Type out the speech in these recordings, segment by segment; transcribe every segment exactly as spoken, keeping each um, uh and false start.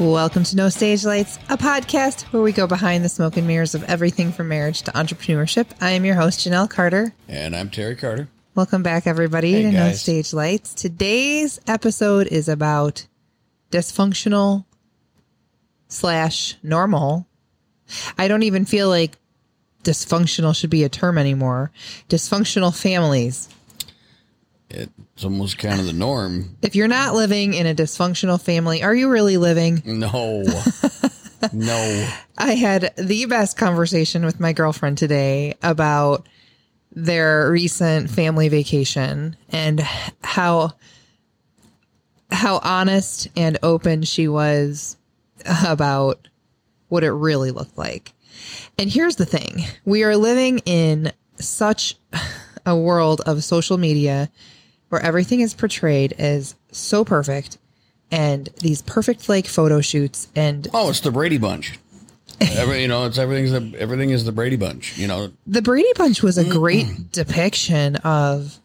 Welcome to No Stage Lights, a podcast where we go behind the smoke and mirrors of everything from marriage to entrepreneurship. I am your host, Janelle Carter. And I'm Terry Carter. Welcome back, everybody, hey, to guys. No Stage Lights. Today's episode is about dysfunctional slash normal. I don't even feel like dysfunctional should be a term anymore. Dysfunctional families. It's almost kind of the norm. If you're not living in a dysfunctional family, are you really living? No. No. I had the best conversation with my girlfriend today about their recent family vacation and how how honest and open she was about what it really looked like. And here's the thing. We are living in such a world of social media where everything is portrayed as so perfect, and these perfect like photo shoots, and oh, it's the Brady Bunch. Every, you know, it's everything's the, everything is the Brady Bunch. You know, the Brady Bunch was a great depiction of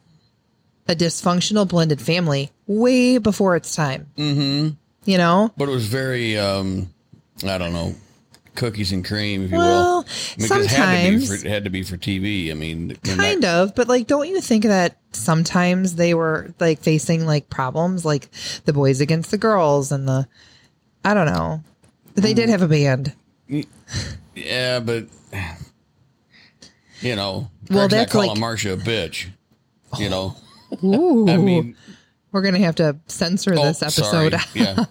a dysfunctional blended family way before its time. Mm-hmm. You know, but it was very, um, I don't know, cookies and cream, if you well, will. Because sometimes it had, had to be for T V. I mean, kind not, of, but like, don't you think that sometimes they were like facing like problems, like the boys against the girls, and the I don't know, they did have a band. Yeah, but you know, well, that's call like Marcia a bitch. You know, ooh, I mean, we're gonna have to censor oh, this episode. Sorry. Yeah.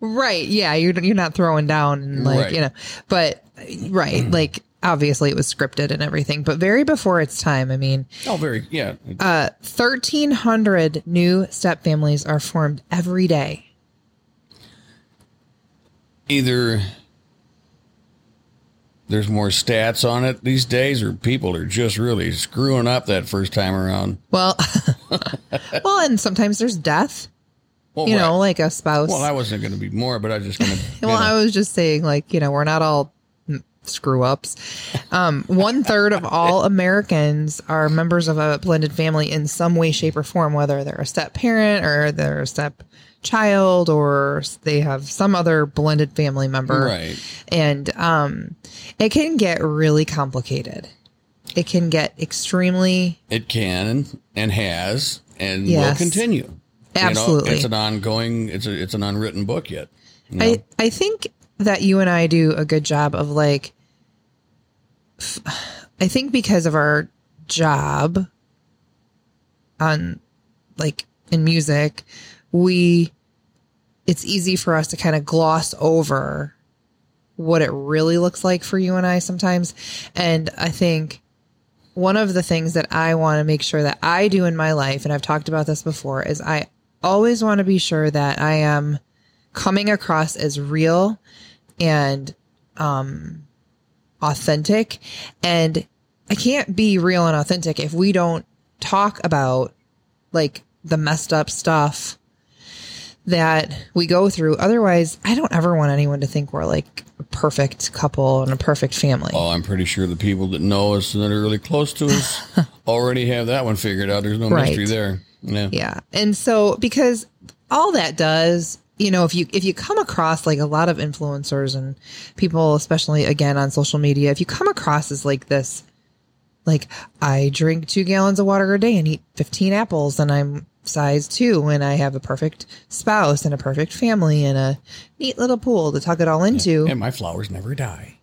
Right. Yeah. You're, you're not throwing down and like, right. you know, but right. Like obviously it was scripted and everything, but very before its time. I mean, oh, very. Yeah. Uh, thirteen hundred new step families are formed every day. Either there's more stats on it these days, or people are just really screwing up that first time around. Well, well, and sometimes there's death. Well, you right. know, like a spouse. Well, I wasn't going to be more, but I was just going to. Well, know. I was just saying, like, you know, we're not all screw ups. Um, one third of all Americans are members of a blended family in some way, shape, or form, whether they're a step parent or they're a step child or they have some other blended family member. Right. And um, it can get really complicated. It can get extremely. It can and has and yes. will continue. Absolutely. You know, it's an ongoing, it's a, it's an unwritten book yet. You know? I, I think that you and I do a good job of like, I think because of our job on like in music, we, it's easy for us to kind of gloss over what it really looks like for you and I sometimes. And I think one of the things that I want to make sure that I do in my life, and I've talked about this before, is I always want to be sure that I am coming across as real and um, authentic. And I can't be real and authentic if we don't talk about like the messed up stuff that we go through. Otherwise, I don't ever want anyone to think we're like a perfect couple and a perfect family. Oh, I'm pretty sure the people that know us and that are really close to us already have that one figured out. There's no right. mystery there. Yeah. Yeah. And so because all that does, you know, if you if you come across like a lot of influencers and people, especially again on social media, if you come across as like this, like I drink two gallons of water a day and eat fifteen apples and I'm size two and I have a perfect spouse and a perfect family and a neat little pool to tuck it all into. Yeah. And my flowers never die.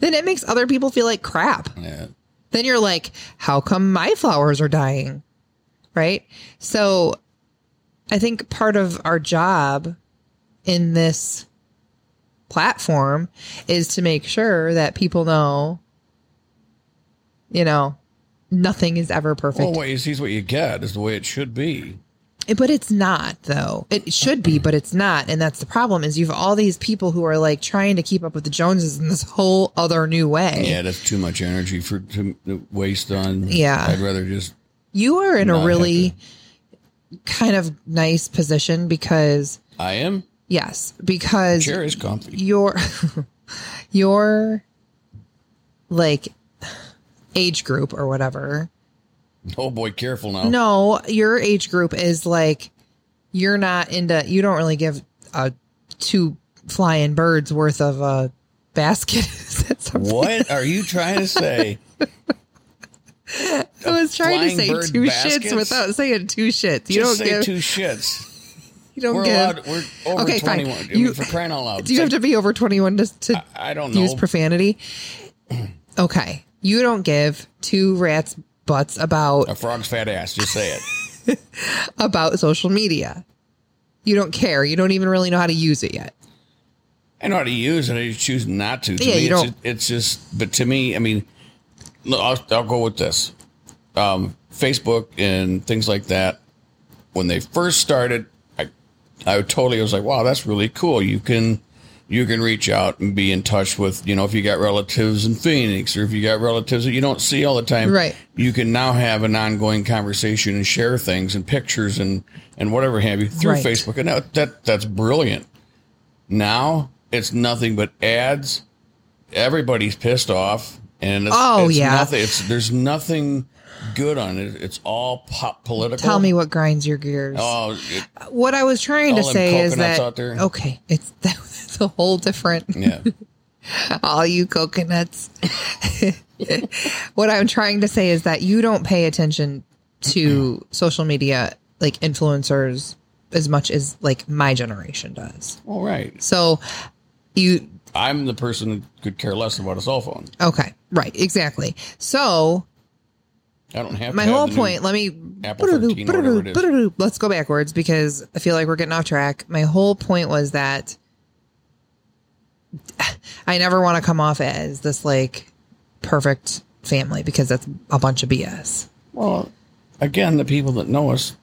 Then it makes other people feel like crap. Yeah. Then you're like, how come my flowers are dying? Right. So I think part of our job in this platform is to make sure that people know, you know, nothing is ever perfect. Well, wait, here's what you get is the way it should be. But it's not, though. It should be, but it's not. And that's the problem is you have all these people who are like trying to keep up with the Joneses in this whole other new way. Yeah, that's too much energy for to waste on. Yeah. I'd rather just. You are in a really kind of nice position because. I am? Yes, because. The chair is comfy. Your, your like age group or whatever. Oh boy, careful now. No, your age group is like, you're not into, you don't really give a two flying birds worth of a basket. Is that something? What are you trying to say? I was trying to say two baskets? Shits without saying two shits. You Just don't say give, two shits. You don't we're give. Allowed, we're over okay, twenty-one. Fine. You, for crying out loud. Do you have to be over twenty-one to, to I, I don't know. Use profanity? Okay. You don't give two rats butts about... a frog's fat ass. Just say it. About social media. You don't care. You don't even really know how to use it yet. I know how to use it. I just choose not to. to yeah, me, you don't. It's just... But to me, I mean... I'll, I'll go with this. Um, Facebook and things like that. When they first started, I, I totally was like, wow, that's really cool. You can, you can reach out and be in touch with, you know, if you got relatives in Phoenix or if you got relatives that you don't see all the time, right? You can now have an ongoing conversation and share things and pictures and, and whatever have you through right. Facebook. And that, that that's brilliant. Now it's nothing but ads. Everybody's pissed off. And it's, oh it's yeah, nothing, it's, there's nothing good on it. It's all pop political. Tell me what grinds your gears. Oh, it, what I was trying to say is that out there. Okay, it's that's a whole different. Yeah, all you coconuts. What I'm trying to say is that you don't pay attention to mm-hmm. social media like influencers as much as like my generation does. All right, so you. I'm the person who could care less about a cell phone. Okay, right, exactly. So, I don't have to my have whole point. Let me Apple thirteen, let's go backwards because I feel like we're getting off track. My whole point was that I never want to come off as this like perfect family because that's a bunch of B S. Well, again, the people that know us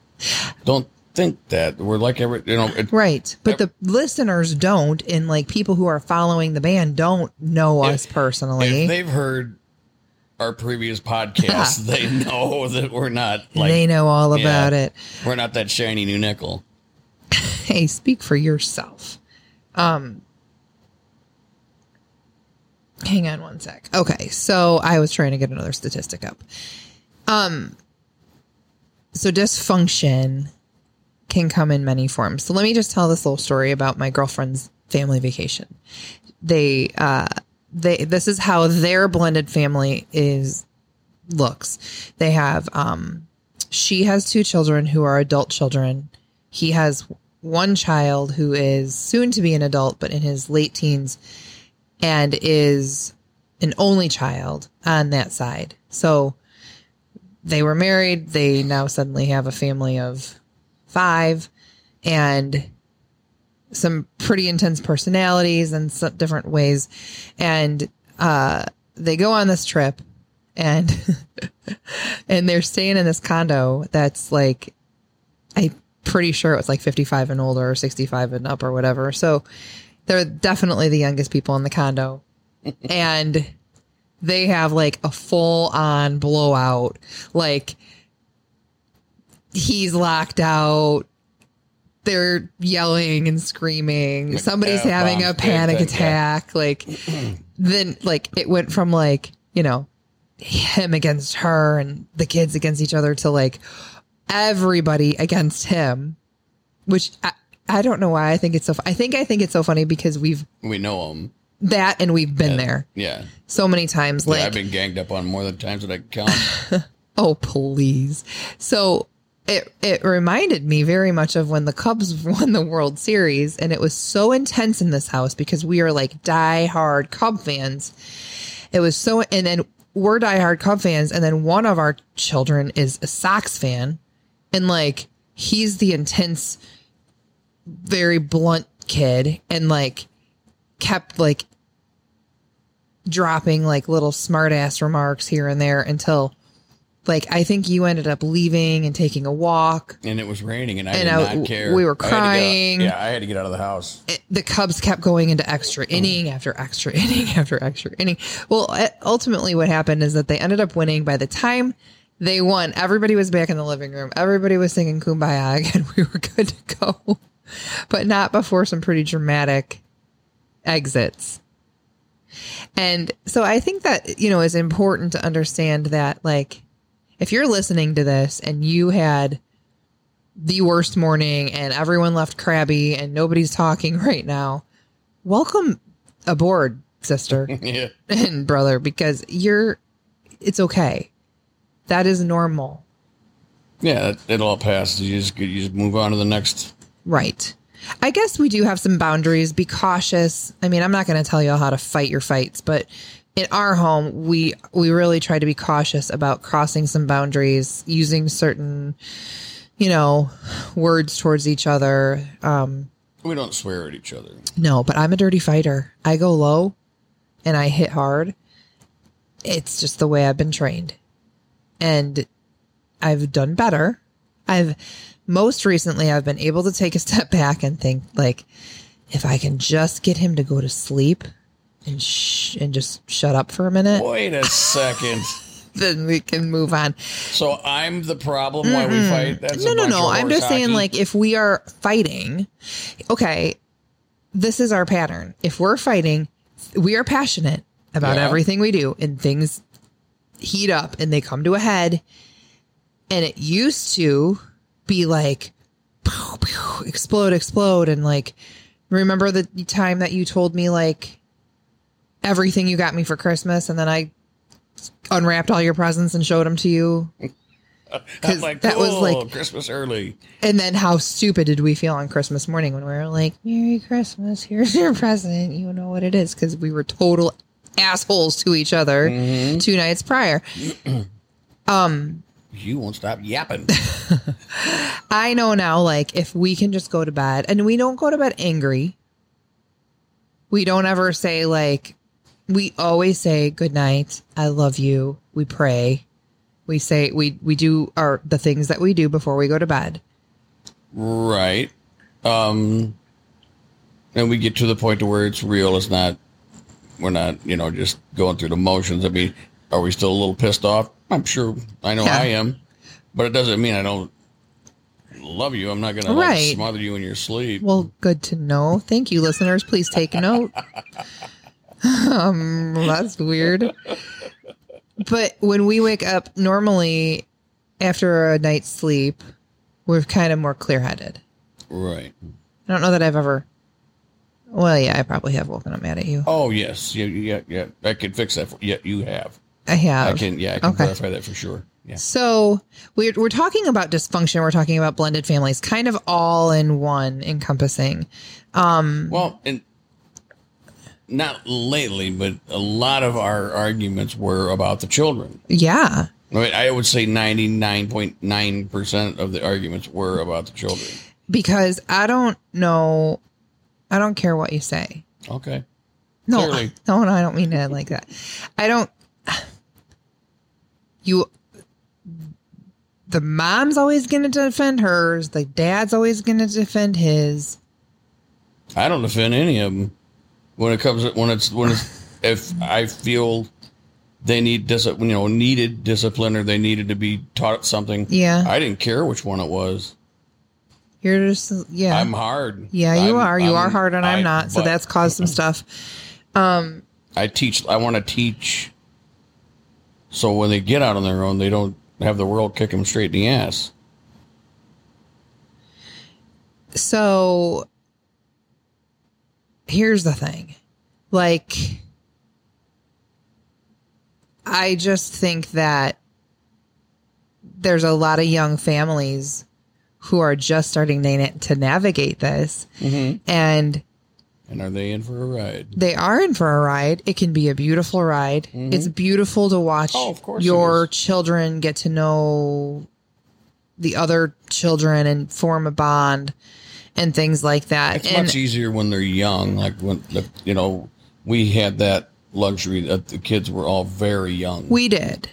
don't. Think that we're like every you know it, right but every, the listeners don't and like people who are following the band don't know if, us personally if they've heard our previous podcasts they know that we're not like they know all about yeah, it we're not that shiny new nickel. Hey, speak for yourself. um hang on one sec. Okay, so I was trying to get another statistic up. um so dysfunction can come in many forms. So let me just tell this little story about my girlfriend's family vacation. They, uh, they, this is how their blended family is, looks. They have, um, she has two children who are adult children. He has one child who is soon to be an adult, but in his late teens and is an only child on that side. So they were married. They now suddenly have a family of five and some pretty intense personalities and some different ways. And, uh, they go on this trip and, and they're staying in this condo. That's like, I'm pretty sure it was like fifty-five and older or sixty-five and up or whatever. So they're definitely the youngest people in the condo and they have like a full on blowout, like, he's locked out. They're yelling and screaming. Like somebody's having a panic attack. That. Like then like it went from like, you know, him against her and the kids against each other to like everybody against him, which I, I don't know why I think it's so, I think, I think it's so funny because we've, we know him that and we've been and, there. Yeah. So many times. Yeah, like I've been ganged up on more than times that I can count. Oh, please. So, It it reminded me very much of when the Cubs won the World Series, and it was so intense in this house because we are like diehard Cub fans. It was so, and then we're diehard Cub fans, and then one of our children is a Sox fan, and like he's the intense, very blunt kid, and like kept like dropping like little smartass remarks here and there until. Like, I think you ended up leaving and taking a walk. And it was raining, and I and did I, not care. We were crying. I out, yeah, I had to get out of the house. It, the Cubs kept going into extra inning mm. after extra inning after extra inning. Well, ultimately what happened is that they ended up winning. By the time they won, everybody was back in the living room. Everybody was singing Kumbaya again. We were good to go. But not before some pretty dramatic exits. And so I think that, you know, it's important to understand that, like, if you're listening to this and you had the worst morning and everyone left crabby and nobody's talking right now, welcome aboard, sister yeah. and brother, because you're, it's okay. That is normal. Yeah, it all passes. You just, you just move on to the next. Right. I guess we do have some boundaries. Be cautious. I mean, I'm not going to tell you how to fight your fights, but in our home, we we really try to be cautious about crossing some boundaries, using certain, you know, words towards each other. Um, we don't swear at each other. No, but I'm a dirty fighter. I go low and I hit hard. It's just the way I've been trained. And I've done better. I've most recently, I've been able to take a step back and think, like, if I can just get him to go to sleep and sh- and just shut up for a minute. Wait a second. Then we can move on. So I'm the problem why we fight? That's no, no, no. I'm just hockey. saying, like, if we are fighting, okay, this is our pattern. If we're fighting, we are passionate about yeah. everything we do, and things heat up and they come to a head. And it used to be like, pew, pew, explode, explode. And like, remember the time that you told me, like, everything you got me for Christmas, and then I unwrapped all your presents and showed them to you. I'm like, that cool, was like Christmas early. And then how stupid did we feel on Christmas morning when we were like, Merry Christmas, here's your present. You know what it is, because we were total assholes to each other mm-hmm. two nights prior. um, You won't stop yapping. I know now, like, if we can just go to bed, and we don't go to bed angry. We don't ever say, like, we always say good night. I love you. We pray. We say we we do our the things that we do before we go to bed. Right. Um, and we get to the point to where it's real. It's not. We're not, you know, just going through the motions. I mean, are we still a little pissed off? I'm sure. I know yeah. I am, but it doesn't mean I don't love you. I'm not going right. to like, smother you in your sleep. Well, good to know. Thank you, listeners. Please take note. Um, that's weird. But when we wake up normally after a night's sleep, we're kind of more clear-headed. Right. I don't know that I've ever. Well, yeah, I probably have woken up mad at you. Oh, yes. Yeah, yeah, yeah. I can fix that. For, yeah, you have. I have. I can, yeah, I can okay. clarify that for sure. Yeah. So we're, we're talking about dysfunction. We're talking about blended families, kind of all in one, encompassing. Um, well, and not lately, but a lot of our arguments were about the children. Yeah. I mean, I would say ninety-nine point nine percent of the arguments were about the children. Because I don't know. I don't care what you say. Okay. No, I, no, no, I don't mean it like that. I don't. You, the mom's always going to defend hers. The dad's always going to defend his. I don't defend any of them when it comes when it's when it's if I feel they need dis you know needed discipline or they needed to be taught something. Yeah, I didn't care which one it was. You're just yeah. I'm hard. Yeah, you I'm, are. You I'm, are hard, and I'm I, not. So but, that's caused some stuff. Um, I teach. I want to teach. So when they get out on their own, they don't have the world kick them straight in the ass. So here's the thing. Like, I just think that there's a lot of young families who are just starting to navigate this. Mm-hmm. And And are they in for a ride? They are in for a ride. It can be a beautiful ride. Mm-hmm. It's beautiful to watch oh, of course your children get to know the other children and form a bond and things like that. It's and, much easier when they're young. Like when, the, you know, we had that luxury that the kids were all very young. We did.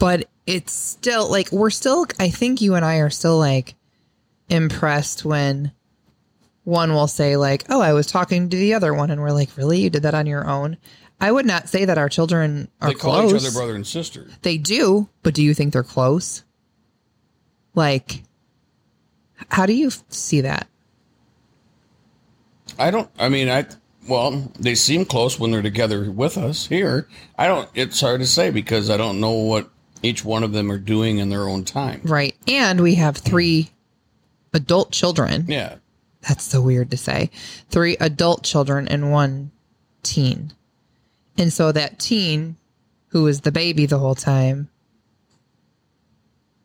But it's still like we're still I think you and I are still like impressed when one will say, like, oh, I was talking to the other one. And we're like, really? You did that on your own? I would not say that our children are they close. They call each other brother and sister. They do. But do you think they're close? Like, how do you see that? I don't. I mean, I well, they seem close when they're together with us here. I don't. It's hard to say because I don't know what each one of them are doing in their own time. Right. And we have three adult children. Yeah. That's so weird to say. Three adult children and one teen. And so that teen, who was the baby the whole time,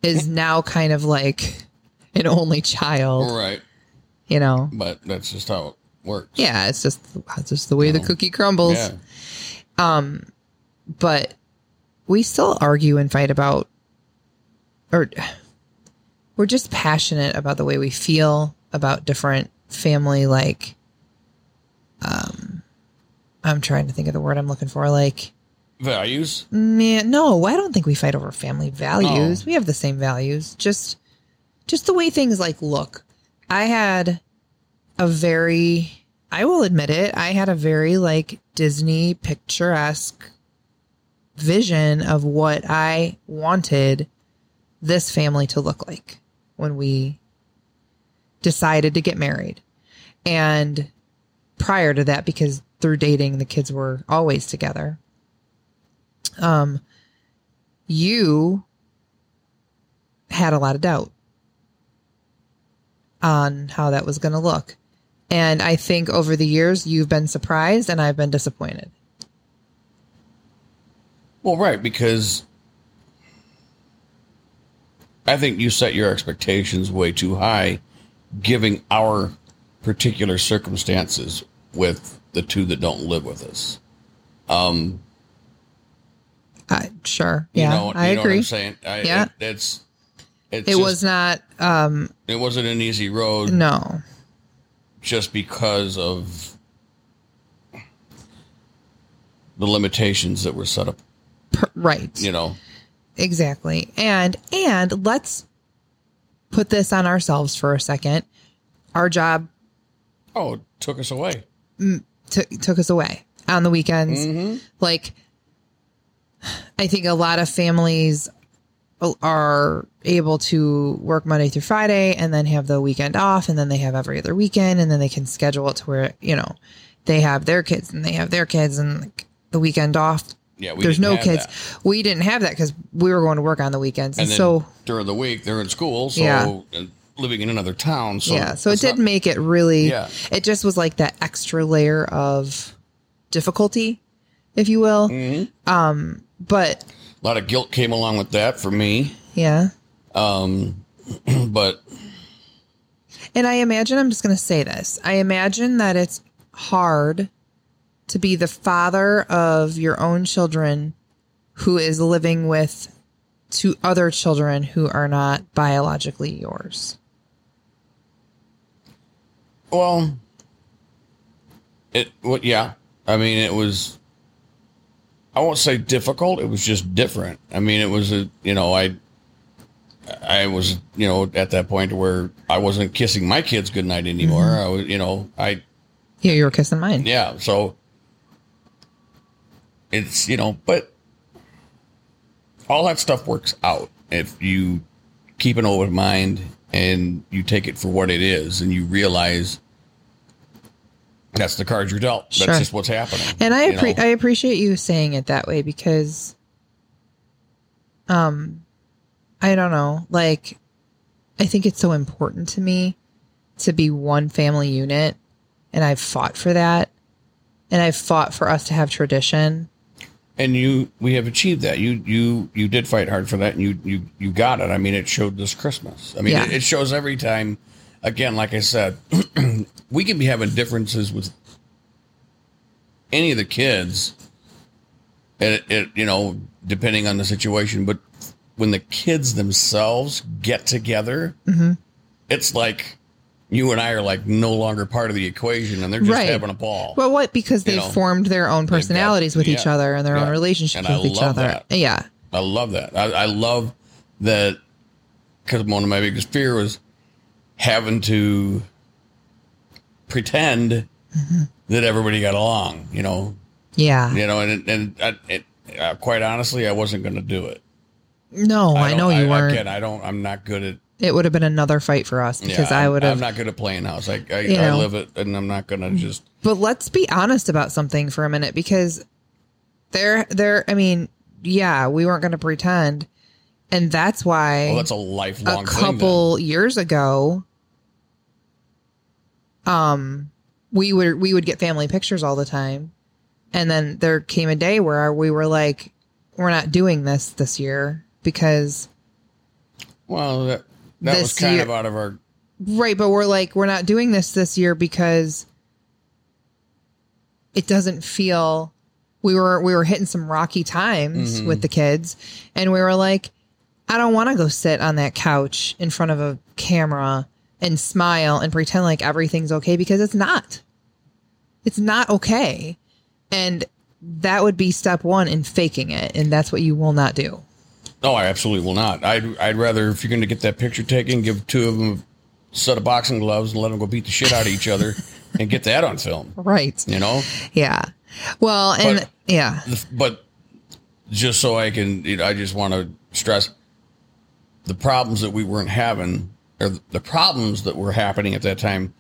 is now kind of like an only child. Right. You know. But that's just how it works. Yeah, it's just, it's just the way you know. the cookie crumbles. Yeah. Um, but we still argue and fight about, or we're just passionate about the way we feel about different family, like, um, I'm trying to think of the word I'm looking for, like... Values? Man, no, I don't think we fight over family values. Oh. We have the same values. Just just the way things, like, look. I had a very... I will admit it. I had a very, like, Disney picturesque vision of what I wanted this family to look like when we decided to get married. And prior to that, because through dating, the kids were always together. Um, you had a lot of doubt on how that was going to look. And I think over the years, you've been surprised and I've been disappointed. Well, right, because I think you set your expectations way too high, giving our particular circumstances with the two that don't live with us. Um, uh, sure. Yeah, you know, I you agree. Know what I'm saying? I, yeah. It, it's, it's it just, was not. Um, it wasn't an easy road. No. Just because of the limitations that were set up. Per, right. You know. Exactly. And, and let's put this on ourselves for a second. Our job. Oh, it took us away. M- t- took us away on the weekends. Mm-hmm. Like, I think a lot of families are able to work Monday through Friday and then have the weekend off, and then they have every other weekend, and then they can schedule it to where, you know, they have their kids and they have their kids and the weekend off. Yeah, we there's no kids. That. We didn't have that because we were going to work on the weekends. And, and then so during the week, they're in school. So yeah. And living in another town. So yeah. So it did not, make it really, yeah. It just was like that extra layer of difficulty, if you will. Mm-hmm. Um, but a lot of guilt came along with that for me. Yeah. Um, but. And I imagine, I'm just going to say this. I imagine that it's hard to be the father of your own children who is living with two other children who are not biologically yours. Well, it, well, yeah. I mean, it was, I won't say difficult. It was just different. I mean, it was, a, you know, I, I was, you know, at that point where I wasn't kissing my kids goodnight anymore. Mm-hmm. I was, you know, I. Yeah, you were kissing mine. Yeah. So. It's, you know, but all that stuff works out if you keep an open mind and you take it for what it is and you realize that's the cards you're dealt. Sure. That's just what's happening. And I, appre- I appreciate you saying it that way because, um, I don't know, like, I think it's so important to me to be one family unit, and I've fought for that, and I've fought for us to have tradition. And you, we have achieved that. You, you, you did fight hard for that, and you, you, you got it. I mean, it showed this Christmas. I mean, yeah. it, it shows every time. Again, like I said, we can be having differences with any of the kids, and it, it, you know, depending on the situation. But when the kids themselves get together, mm-hmm. it's like you and I are like no longer part of the equation, and they're just right. having a ball. Well, what? Because they've know, formed their own personalities got, with yeah, each other and their yeah. own relationships and with I each other. That. Yeah. I love that. I, I love that because one of my biggest fear was having to pretend mm-hmm. that everybody got along, you know? Yeah. You know, and, and I, it, uh, quite honestly, I wasn't going to do it. No, I, I know you I, weren't. Again, I don't, I'm not good at, it would have been another fight for us because yeah, I would have. I'm not good at playing house. I, I, you know, I live it, and I'm not going to just. But let's be honest about something for a minute, because there, there. I mean, yeah, we weren't going to pretend, and that's why. Well, that's a lifelong. A couple thing, years ago, um, we would we would get family pictures all the time. And then there came a day where we were like, we're not doing this this year because. Well, that, that was kind year, of out of our. Right. But we're like, we're not doing this this year because. It doesn't feel we were we were hitting some rocky times mm-hmm. with the kids, and we were like, I don't want to go sit on that couch in front of a camera and smile and pretend like everything's okay, because it's not. It's not okay. And that would be step one in faking it. And that's what you will not do. No, I absolutely will not. I'd, I'd rather, if you're going to get that picture taken, give two of them a set of boxing gloves and let them go beat the shit out of each other and get that on film. Right. You know? Yeah. Well, and but, yeah. But just so I can, I just want to stress the problems that we weren't having, or the problems that were happening at that time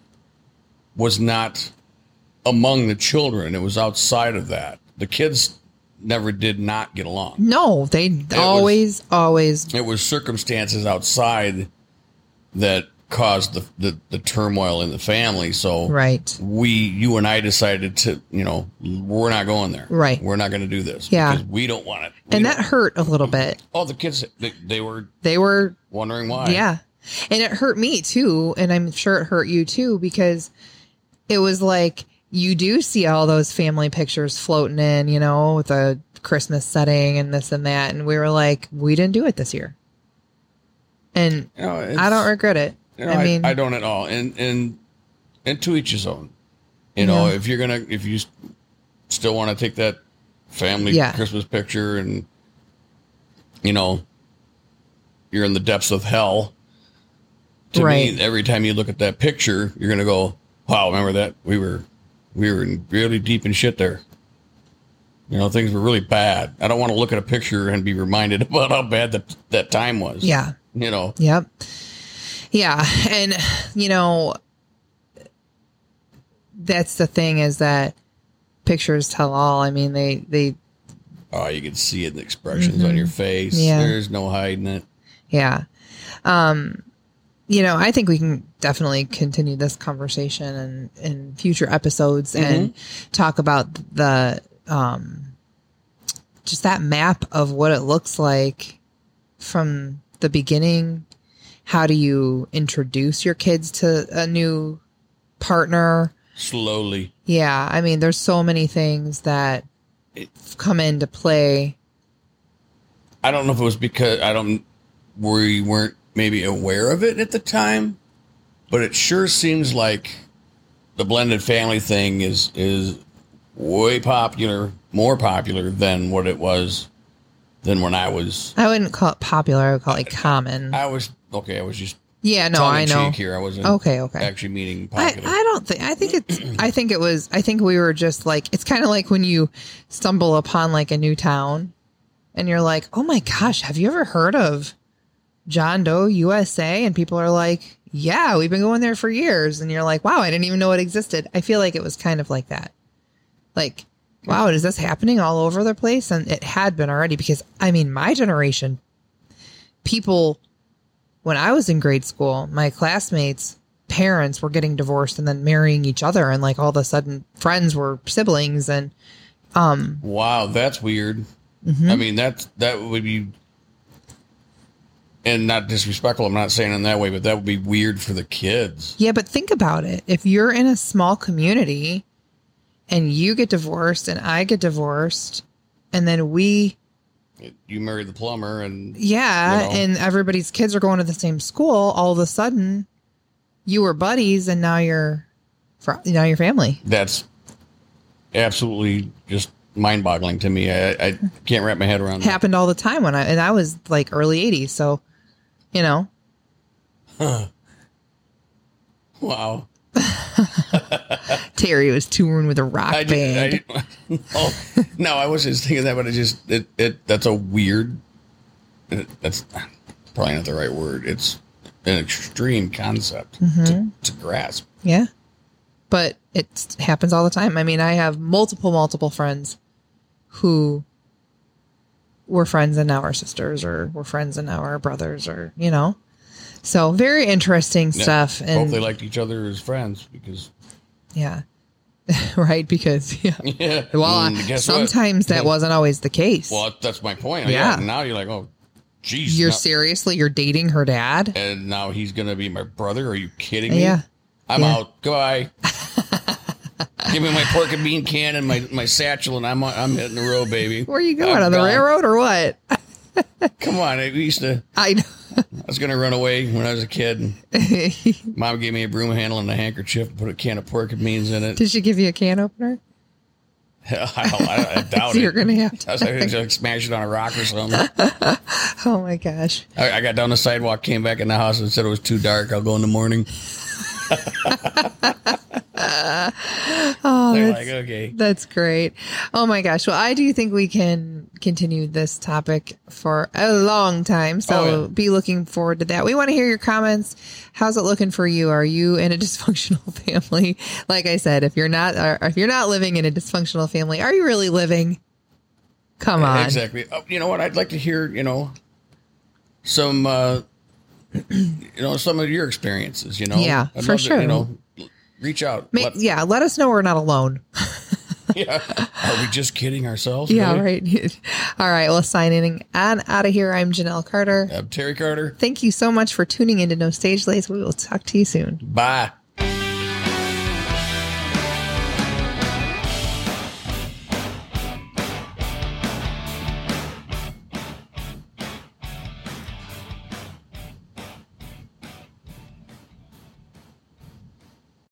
was not among the children. It was outside of that. The kids never did not get along. No, they it always, was, always. It was circumstances outside that caused the, the, the turmoil in the family. So right. we, you and I decided to, you know, we're not going there. Right. We're not going to do this. Yeah. Because we don't want it. We and that hurt a little bit. Oh, the kids, they, they were, they were wondering why. Yeah. And it hurt me too. And I'm sure it hurt you too, because it was like, you do see all those family pictures floating in, you know, with a Christmas setting and this and that. And we were like, we didn't do it this year. And you know, I don't regret it. You know, I mean, I, I don't at all. And, and, and to each his own, you know, yeah. if you're going to, if you still want to take that family yeah. Christmas picture and, you know, you're in the depths of hell. To right. me, every time you look at that picture, you're going to go, wow, remember that we were. We were really deep in shit there. You know, things were really bad. I don't want to look at a picture and be reminded about how bad that that time was. Yeah. You know. Yep. Yeah. And, you know, that's the thing, is that pictures tell all. I mean, they... they oh, you can see it in the expressions mm-hmm. on your face. Yeah. There's no hiding it. Yeah. Um, you know, I think we can... definitely continue this conversation and in, in future episodes mm-hmm. and talk about the, um, just that map of what it looks like from the beginning. How do you introduce your kids to a new partner? Slowly. Yeah. I mean, there's so many things that it, come into play. I don't know if it was because I don't, we weren't maybe aware of it at the time. But it sure seems like the blended family thing is is way popular, more popular than what it was than when I was. I wouldn't call it popular. I would call it common. I was okay. I was just yeah. No, I know. Here, I wasn't okay. Okay, actually meaning popular. I, I don't think. I think it's. I think it was. I think we were just like. It's kind of like when you stumble upon like a new town, and you're like, oh my gosh, have you ever heard of John Doe, U S A? And people are like. Yeah, we've been going there for years. And you're like, wow, I didn't even know it existed. I feel like it was kind of like that. Like, wow, is this happening all over the place? And it had been already, because, I mean, my generation, people, when I was in grade school, my classmates' parents were getting divorced and then marrying each other. And, like, all of a sudden, friends were siblings. And um, wow, that's weird. Mm-hmm. I mean, that's, that would be... And not disrespectful, I'm not saying in that way, but that would be weird for the kids. Yeah, but think about it. If you're in a small community and you get divorced and I get divorced and then we... You marry the plumber and... Yeah, you know. And everybody's kids are going to the same school. All of a sudden, you were buddies and now you're, now you're family. That's absolutely just... mind-boggling to me. I, I can't wrap my head around it. Happened all the time when I and I was like early eighties, so you know. Huh. Wow. Terry was touring with a rock I band. Did, I did, oh, no, I was just thinking that, but it just it, it that's a weird. It, that's probably not the right word. It's an extreme concept mm-hmm. to, to grasp. Yeah, but it happens all the time. I mean, I have multiple, multiple friends who were friends and now are sisters, or were friends and now are brothers, or, you know, So very interesting yeah. stuff. And hope they liked each other as friends, because yeah. right, because yeah, yeah. well, sometimes what? that wasn't always the case. Well, that's my point. Yeah, yeah. Now you're like, oh, geez, you're now, seriously, you're dating her dad, and now he's gonna be my brother. Are you kidding me? Yeah, I'm yeah. out. Goodbye. Give me my pork and bean can and my, my satchel, and I'm I'm hitting the road, baby. Where are you going, I'm on the gone. railroad or what? Come on, I used to. I know. I was going to run away when I was a kid. Mom gave me a broom handle and a handkerchief and put a can of pork and beans in it. Did she give you a can opener? Hell, I, I doubt so it. You're going to have to. I was going to smash it on a rock or something. Oh, my gosh. I, I got down the sidewalk, came back in the house and said it was too dark. I'll go in the morning. Uh, oh, that's, like, okay. That's great. Oh my gosh. Well, I do think we can continue this topic for a long time. So oh, yeah. be looking forward to that. We want to hear your comments. How's it looking for you? Are you in a dysfunctional family? Like I said, if you're not, or if you're not living in a dysfunctional family, are you really living? Come on. Exactly. Oh, you know what? I'd like to hear, you know, some, uh, you know, some of your experiences, you know, yeah, I'd for sure. To, you know, reach out. Make, let, yeah. Let us know we're not alone. yeah. Are we just kidding ourselves? Yeah. Really? Right. All right. Well, signing on out of here. I'm Janelle Carter. I'm Terry Carter. Thank you so much for tuning into No Stage Lights. We will talk to you soon. Bye.